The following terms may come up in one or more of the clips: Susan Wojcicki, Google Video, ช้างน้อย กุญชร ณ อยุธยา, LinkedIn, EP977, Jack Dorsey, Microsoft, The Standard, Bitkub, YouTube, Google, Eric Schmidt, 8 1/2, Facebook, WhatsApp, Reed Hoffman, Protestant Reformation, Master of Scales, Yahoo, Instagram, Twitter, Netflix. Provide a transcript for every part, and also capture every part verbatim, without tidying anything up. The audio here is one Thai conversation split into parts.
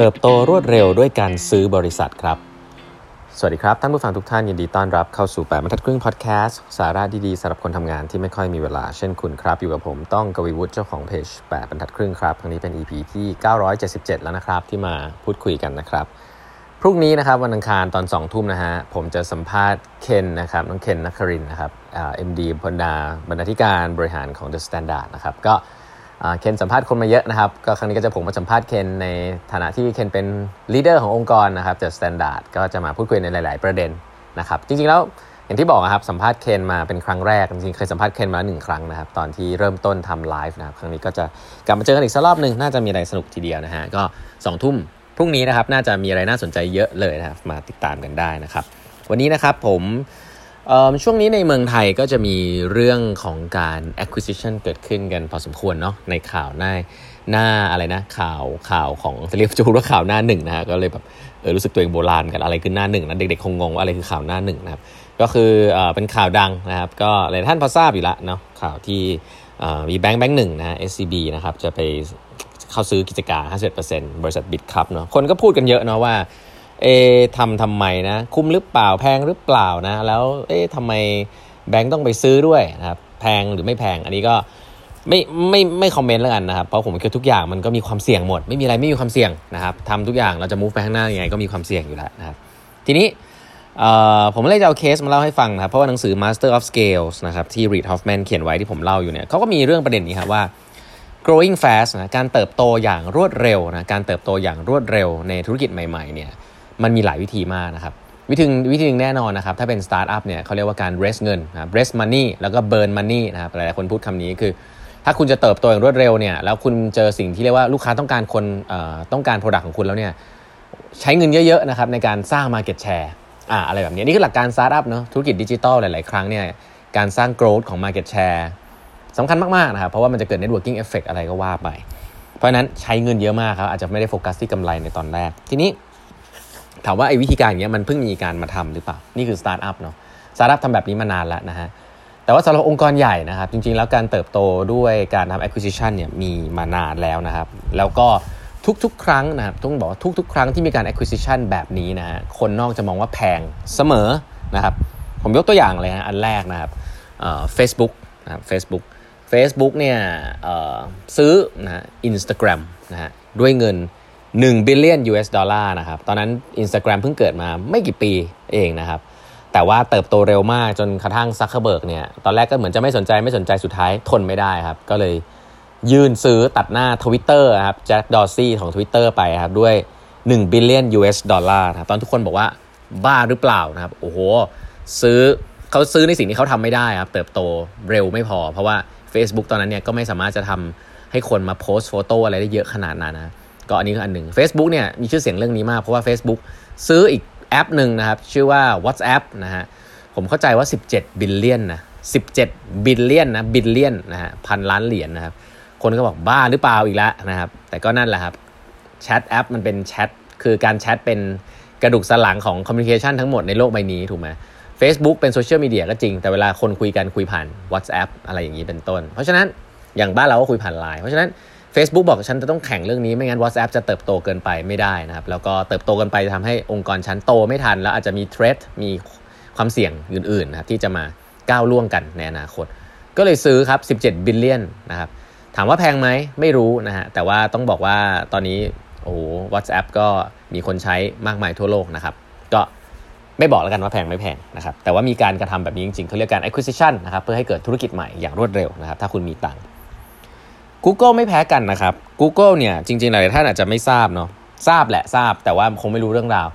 เติบโตรวดเร็วด้วยการซื้อบริษัทครับสวัสดีครับท่านผู้ฟังทุกท่านยินดีต้อนรับเข้าสู่แปดบรรทัดครึ่งพอดแคสต์สาระดีๆสำหรับคนทำงานที่ไม่ค่อยมีเวลาเช่นคุณครับอยู่กับผมต้องกวีวุฒิเจ้าของเพจแปดบรรทัดครึ่งครับครั้งนี้เป็น อี พี ที่เก้าร้อยเจ็ดสิบเจ็ดแล้วนะครับที่มาพูดคุยกันนะครับพรุ่งนี้นะครับวันอังคารตอน สอง ทุ่มนะฮะผมจะสัมภาษณ์เคนนะครับน้องเคนนครินทร์นะครับเอ่อ เอ็ม ดี บรรณาบรรณาธิการบริหารของ The Standard นะครับก็เคนสัมภาษณ์คนมาเยอะนะครับก็ครั้งนี้ก็จะผมมาสัมภาษณ์เคนในฐานะที่เคนเป็นลีดเดอร์ขององค์กรนะครับจาก Standard ก็จะมาพูดคุยในหลายๆประเด็นนะครับจริงๆแล้วอย่างที่บอกนะครับสัมภาษณ์เคนมาเป็นครั้งแรกจริงๆเคยสัมภาษณ์เคนมาแล้วหนึ่งครั้งนะครับตอนที่เริ่มต้นทำไลฟ์นะครับครั้งนี้ก็จะกลับมาเจอกันอีกสักรอบนึงน่าจะมีอะไรสนุกทีเดียวนะฮะก็ สอง ทุ่มพรุ่งนี้นะครับน่าจะมีอะไรน่าสนใจเยอะเลยนะครับมาติดตามกันได้นะครับวันนี้นะครับผมช่วงนี้ในเมืองไทยก็จะมีเรื่องของการ acquisition เกิดขึ้นกันพอสมควรเนาะในข่าวหน้าหน้าอะไรนะข่าวข่าวของเรียกจะพูดว่าข่าวหน้าหนึ่งนะฮะก็เลยแบบเออรู้สึกตัวเองโบราณกันอะไรขึ้นหน้าหนึ่งนะเด็กๆคงงงว่าอะไรคือข่าวหน้าหนึ่งนะครับก็คือเอ่อเป็นข่าวดังนะครับก็หลายท่านพอทราบอยู่แล้วเนาะข่าวที่มีแบงค์แบงค์หนึ่งนะ เอส ซี บี นะครับจะไปเข้าซื้อกิจการ ห้าสิบเอ็ดเปอร์เซ็นต์ บริษัท Bitkub เนาะคนก็พูดกันเยอะเนาะว่าเอทำทำไมนะคุ้มหรือเปล่าแพงหรือเปล่านะแล้วเอ๊ะทำไมแบงค์ต้องไปซื้อด้วยนะครับแพงหรือไม่แพงอันนี้ก็ไม่ไม่ไม่คอมเมนต์แล้วกันนะครับเพราะผมคิดทุกอย่างมันก็มีความเสี่ยงหมดไม่มีอะไรไม่มีความเสี่ยงนะครับทำทุกอย่างเราจะมูฟไปข้างหน้ายังไงก็มีความเสี่ยงอยู่แล้วนะครับทีนี้เอ่อผมเลยจะเอาเคสมาเล่าให้ฟังนะครับเพราะว่าหนังสือ Master of Scales นะครับที่ Reed Hoffman เขียนไว้ที่ผมเล่าอยู่เนี่ยเขาก็มีเรื่องประเด็นนี้ครับว่า growing fast นะการเติบโตอย่างรวดเร็วนะการเติบโตอย่างรวดเร็วในธุรกิจใหม่ๆเนี่ยมันมีหลายวิธีมากนะครับวิธีวิธีนึงแน่นอนนะครับถ้าเป็นสตาร์ทอัพเนี่ยเขาเรียกว่าการ raise เงินนะ raise money แล้วก็ burn money นะครับหลายๆคนพูดคำนี้คือถ้าคุณจะเติบโตอย่างรวดเร็วเนี่ยแล้วคุณเจอสิ่งที่เรียกว่าลูกค้าต้องการคนเอ่อต้องการ product ของคุณแล้วเนี่ยใช้เงินเยอะๆนะครับในการสร้าง market share อ่าอะไรแบบนี้นี่คือหลักการสตาร์ทอัพเนาะธุรกิจดิจิทัลหลายๆครั้งเนี่ยการสร้าง growth ของ market share สำคัญมากๆนะครับเพราะว่ามันจะเกิด networking effect อะไรก็ว่าไปเพราะนั้นใช้เงินเยอะมากครับอาจจะไม่ได้โฟกัสที่กำไรในตอนแรกทีนี้ถามว่าไอ้วิธีการอย่างเงี้ยมันเพิ่งมีการมาทำหรือเปล่านี่คือสตาร์ทอัพเนาะสตาร์ทอัพทำแบบนี้มานานแล้วนะฮะแต่ว่าสำหรับองค์กรใหญ่นะครับจริงๆแล้วการเติบโตด้วยการทำ acquisition เนี่ยมีมานานแล้วนะครับแล้วก็ทุกๆครั้งนะครับต้องบอกว่าทุกๆครั้งที่มีการ acquisition แบบนี้นะฮะคนนอกจะมองว่าแพงเสมอนะครับผมยกตัวอย่างเลยนะอันแรกนะครับเอ่อ Facebook นะครับ Facebook Facebook เนี่ยเอ่อซื้อนะ Instagram นะฮะด้วยเงินหนึ่ง billion US dollar นะครับตอนนั้น Instagram เพิ่งเกิดมาไม่กี่ปีเองนะครับแต่ว่าเติบโตเร็วมากจนกระทั่งซักเคอร์เบิร์กเนี่ยตอนแรกก็เหมือนจะไม่สนใจไม่สนใจสุดท้ายทนไม่ได้ครับก็เลยยื่นซื้อตัดหน้า Twitter ครับแจ็คดอร์ซี่ของ Twitter ไปครับด้วยหนึ่ง billion US dollar นะครับตอนทุกคนบอกว่าบ้าหรือเปล่านะครับโอ้โหซื้อเขาซื้อในสิ่งที่เขาทำไม่ได้ครับเติบโตเร็วไม่พอเพราะว่า Facebook ตอนนั้นเนี่ยก็ไม่สามารถจะทำให้คนมาโพสต์โฟโต้อะไรได้เยอะขนาดนั้นนะก็อันนี้คืออันหนึ่ง Facebook เนี่ยมีชื่อเสียงเรื่องนี้มากเพราะว่า Facebook ซื้ออีกแอปหนึ่งนะครับชื่อว่า WhatsApp นะฮะผมเข้าใจว่าสิบเจ็ดบิลเลียนนะสิบเจ็ดบิลเลียนนะบิลเลียนนะฮะพันล้านเหรียญ นะครับคนก็บอกบ้าหรือเปล่าอีกแล้วนะครับแต่ก็นั่นแหละครับแชทแอปมันเป็นแชทคือการแชทเป็นกระดูกสันหลังของคอมมิวนิเคชันทั้งหมดในโลกใบนี้ถูกไหม Facebook เป็นโซเชียลมีเดียก็จริงแต่เวลาคนคุยกันคุยผ่าน WhatsApp อะไรอย่างนี้เป็นต้นเพราะฉะนั้นอย่างบ้านเราก็คุยผ่าน ไลน์ เพราะฉะนั้นFacebook บอกฉันจะต้องแข่งเรื่องนี้ไม่งั้น WhatsApp จะเติบโตเกินไปไม่ได้นะครับแล้วก็เติบโตเกินไปจะทำให้องค์กรฉันโตไม่ทันแล้วอาจจะมีเทรดมีความเสี่ยงอื่นๆนะครับที่จะมาก้าวล่วงกันในอนาคตก็เลยซื้อครับสิบเจ็ดบิลเลียนนะครับถามว่าแพงไหมไม่รู้นะฮะแต่ว่าต้องบอกว่าตอนนี้โอ้โห WhatsApp ก็มีคนใช้มากมายทั่วโลกนะครับก็ไม่บอกแล้วกันว่าแพงไม่แพงนะครับแต่ว่ามีการกระทำแบบนี้จริงๆเขาเรียกการ acquisition นะครับเพื่อให้เกิดธุรกิจใหม่อย่างรวดเร็วนะครับถ้าคุณมีตังค์Google ไม่แพ้กันนะครับ Google เนี่ยจริงๆหลายท่านอาจจะไม่ทราบเนาะทราบแหละทราบแต่ว่าคงไม่รู้เรื่องราว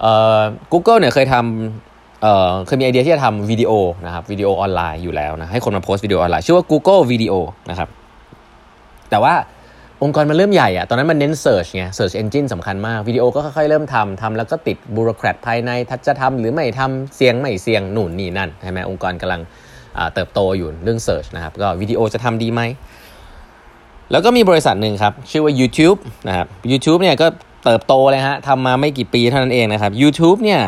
เอ่อ Google เนี่ยเคยทำเอ่อเคยมีไอเดียที่จะทำวิดีโอนะครับวิดีโอออนไลน์อยู่แล้วนะให้คนมาโพสต์วิดีโอออนไลน์ชื่อว่า Google Video นะครับแต่ว่าองค์กรมันเริ่มใหญ่อะตอนนั้นมันเน้น search ไง search engine สำคัญมากวิดีโอก็ค่อยๆเริ่มทำทำแล้วก็ติดบูโรแครตภายในทัดจะทำหรือไม่ทำเสียงไม่เสียงหนุนนี่นั่นใช่ไหมองค์กรกำลังเติบโตอยู่เรื่อง search นะครับก็วิดีโอจะทำดีไหมแล้วก็มีบริษัทหนึ่งครับชื่อว่า YouTube นะครับ YouTube เนี่ยก็เติบโตเลยฮะทำมาไม่กี่ปีเท่านั้นเองนะครับ YouTube เนี่ย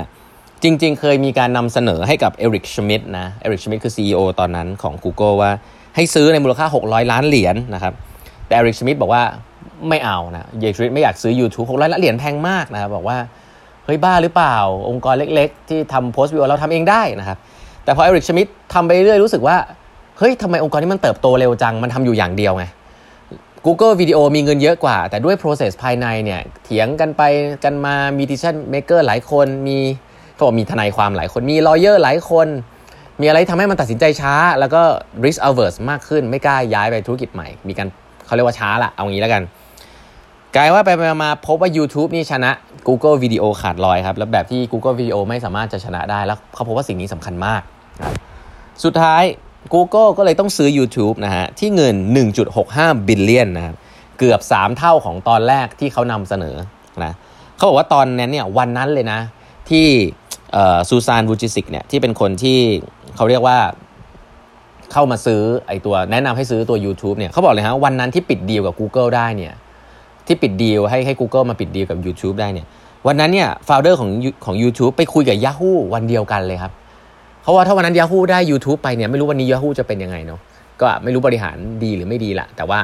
จริงๆเคยมีการนำเสนอให้กับเอริกชมิดนะเอริกชมิดคือ ซี อี โอ ตอนนั้นของ Google ว่าให้ซื้อในมูลค่าหกร้อยล้านเหรียญนะครับแต่เอริกชมิดบอกว่า ไม่เอานะเยกริดไม่อยากซื้อ YouTube หกร้อยละเหรียญแพงมากนะครับบอกว่าเฮ้ยบ้าหรือเปล่าองค์กรเล็กๆที่ทำโพสต์วิวเราทำเองได้นะครับแต่พอเอริกชมิดทำไปเรื่อยรู้สึกว่าเฮ้ยทำไมองค์กรนี้มันเติบโตเร็วจังมันทำอยู่อย่างเดียวไง Google Video มีเงินเยอะกว่าแต่ด้วย process ภายในเนี่ยเถียงกันไปกันมามี decision maker หลายคนมีเขาบอกมีทนายความหลายคนมี lawyer หลายคนมีอะไรทำให้มันตัดสินใจช้าแล้วก็ risk averse มากขึ้นไม่กล้าย้ายไปธุรกิจใหม่มีการเขาเรียกว่าช้าละเอางี้แล้วกันกลายว่าไปมาพบว่า YouTube นี่ชนะ Google Video ขาดลอยครับแล้วแบบที่ Google Video ไม่สามารถจะชนะได้แล้วเขาพบว่าสิ่งนี้สำคัญมากสุดท้าย Google ก็เลยต้องซื้อ YouTube นะฮะที่เงิน หนึ่งจุดหกห้าบิลเลียนนะครับเกือบสามเท่าของตอนแรกที่เขานำเสนอนะเขาบอกว่าตอนนั้นเนี่ยวันนั้นเลยนะที่ซูซานวูจิซิกเนี่ยที่เป็นคนที่เขาเรียกว่าเข้ามาซื้อไอตัวแนะนำให้ซื้อตัว YouTube เนี่ยเขาบอกเลยฮะวันนั้นที่ปิดดีลกับ Google ได้เนี่ยที่ปิดดีลให้ให้ Google มาปิดดีลกับ YouTube ได้เนี่ยวันนั้นเนี่ย founder ของของ YouTube ไปคุยกับ Yahoo วันเดียวกันเลยครับเพราะว่าถ้าวันนั้น Yahoo ได้ YouTube ไปเนี่ยไม่รู้วันนี้ Yahoo จะเป็นยังไงเนาะก็ไม่รู้บริหารดีหรือไม่ดีละแต่ว่า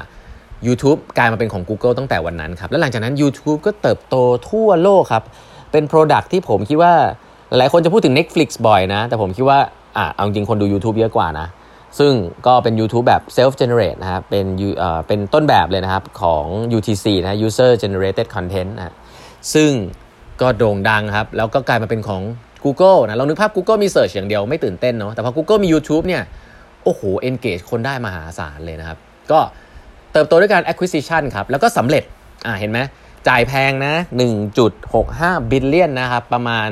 YouTube กลายมาเป็นของ Google ตั้งแต่วันนั้นครับแล้วหลังจากนั้น YouTube ก็เติบโตทั่วโลกครับเป็น product ที่ผมคิดว่าหลายคนจะพูดถึง Netflix บ่อยนะแต่ผมคิดว่าอ่ะเอาจริงคนดู YouTube เยอะกว่านะซึ่งก็เป็น YouTube แบบ self generate นะครับเป็นเอ่อเป็นต้นแบบเลยนะครับของ ยู ที ซี นะ user generated content นะซึ่งก็โด่งดังครับแล้วก็กลายมาเป็นของ Google นะเรานึกภาพ Google มี search อย่างเดียวไม่ตื่นเต้นเนาะแต่พอ Google มี YouTube เนี่ยโอ้โห engage คนได้มหาศาลเลยนะครับก็เติบโตด้วยการ acquisition ครับแล้วก็สำเร็จอ่ะเห็นไหมจ่ายแพงนะ หนึ่งจุดหกห้าบิลเลียนนะครับประมาณ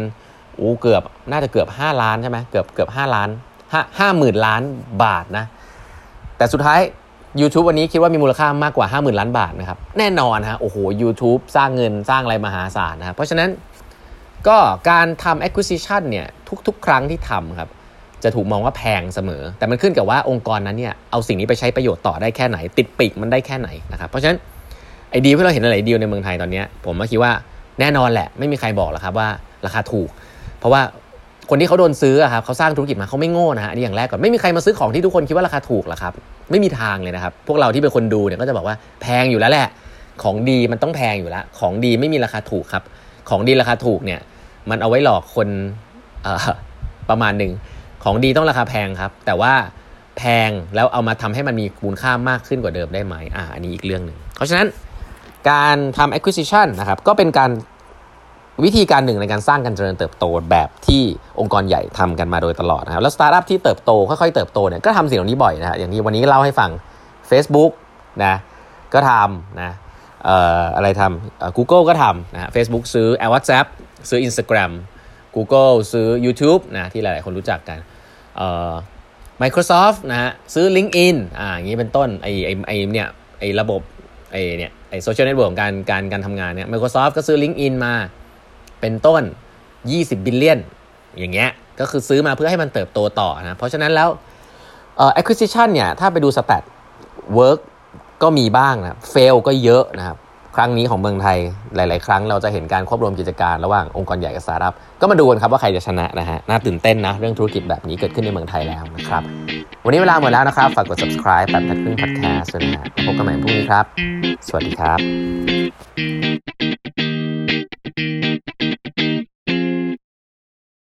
โอ้เกือบน่าจะเกือบห้าล้านใช่ไหมเกือบเกือบห้าล้านห้าหมื่นล้านบาทนะแต่สุดท้าย YouTube วันนี้คิดว่ามีมูลค่ามากกว่า ห้าหมื่นล้านบาทนะครับแน่นอนฮะโอ้โห YouTube สร้างเงินสร้างอะไรมหาศาลนะครับเพราะฉะนั้นก็การทำ acquisition เนี่ยทุกๆครั้งที่ทำครับจะถูกมองว่าแพงเสมอแต่มันขึ้นกับว่าองค์กรนั้นเนี่ยเอาสิ่งนี้ไปใช้ประโยชน์ต่อได้แค่ไหนติดปีกมันได้แค่ไหนนะครับเพราะฉะนั้นไอ้ดีลที่เราเห็นหลายดีลในเมืองไทยตอนนี้ผมก็คิดว่าแน่นอนแหละไม่มีใครบอกหรอกครับว่าราคาถูกเพราะว่าคนที่เขาโดนซื้อครับเขาสร้างธุรกิจมาเขาไม่โง่นะฮะอันนี้อย่างแรกก่อนไม่มีใครมาซื้อของที่ทุกคนคิดว่าราคาถูกหรอกครับไม่มีทางเลยนะครับพวกเราที่เป็นคนดูเนี่ยก็จะบอกว่าแพงอยู่แล้วแหละของดีมันต้องแพงอยู่แล้วของดีไม่มีราคาถูกครับของดีราคาถูกเนี่ยมันเอาไว้หลอกคนเอ่อประมาณนึงของดีต้องราคาแพงครับแต่ว่าแพงแล้วเอามาทำให้มันมีมูลค่ามากขึ้นกว่าเดิมได้ไหมอ่าอันนี้อีกเรื่องนึงเพราะฉะนั้นการทำ acquisition นะครับก็เป็นการวิธีการหนึ่งในการสร้างการเจริญเติบโตแบบที่องค์กรใหญ่ทำกันมาโดยตลอดนะครับแล้วสตาร์ทอัพที่เติบโตค่อยๆเติบโตเนี่ยก็ทำสิ่งเหล่านี้บ่อยนะฮะอย่างที่วันนี้เล่าให้ฟัง Facebook นะก็ทำนะเอ่ออะไรทำเอ่อ Google ก็ทำนะฮะ Facebook ซื้อ WhatsApp ซื้อ Instagram Google ซื้อ YouTube นะที่หลายๆคนรู้จักกันเอ่อ Microsoft นะฮะซื้อ LinkedIn อ่าอย่างนี้เป็นต้นไอ้ไอ้ไอ้เนี่ยไอ้ระบบไอ้เนี่ยไอ้โซเชียลเน็ตเวิร์คของการการการทำงานเนี่ย Microsoft ก็ซื้อ LinkedIn มาเป็นต้นยี่สิบบิลเลียนอย่างเงี้ยก็คือซื้อมาเพื่อให้มันเติบโตต่อนะเพราะฉะนั้นแล้วเอ่อ acquisition เนี่ยถ้าไปดู stat work ก็มีบ้างนะ fail ก็เยอะนะครับครั้งนี้ของเมืองไทยหลายๆครั้งเราจะเห็นการควบรวมกิจการระหว่างองค์กรใหญ่กับสตาร์ทอัพก็มาดูกันครับว่าใครจะชนะนะฮะน่าตื่นเต้นนะเรื่องธุรกิจแบบนี้เกิดขึ้นในเมืองไทยแล้วนะครับวันนี้เวลาหมดแล้วนะครับฝากกด subscribe แบบ Bitkub Podcast ด้วยนะพบกันใหม่พรุ่งนี้ครับสวัสดีครับ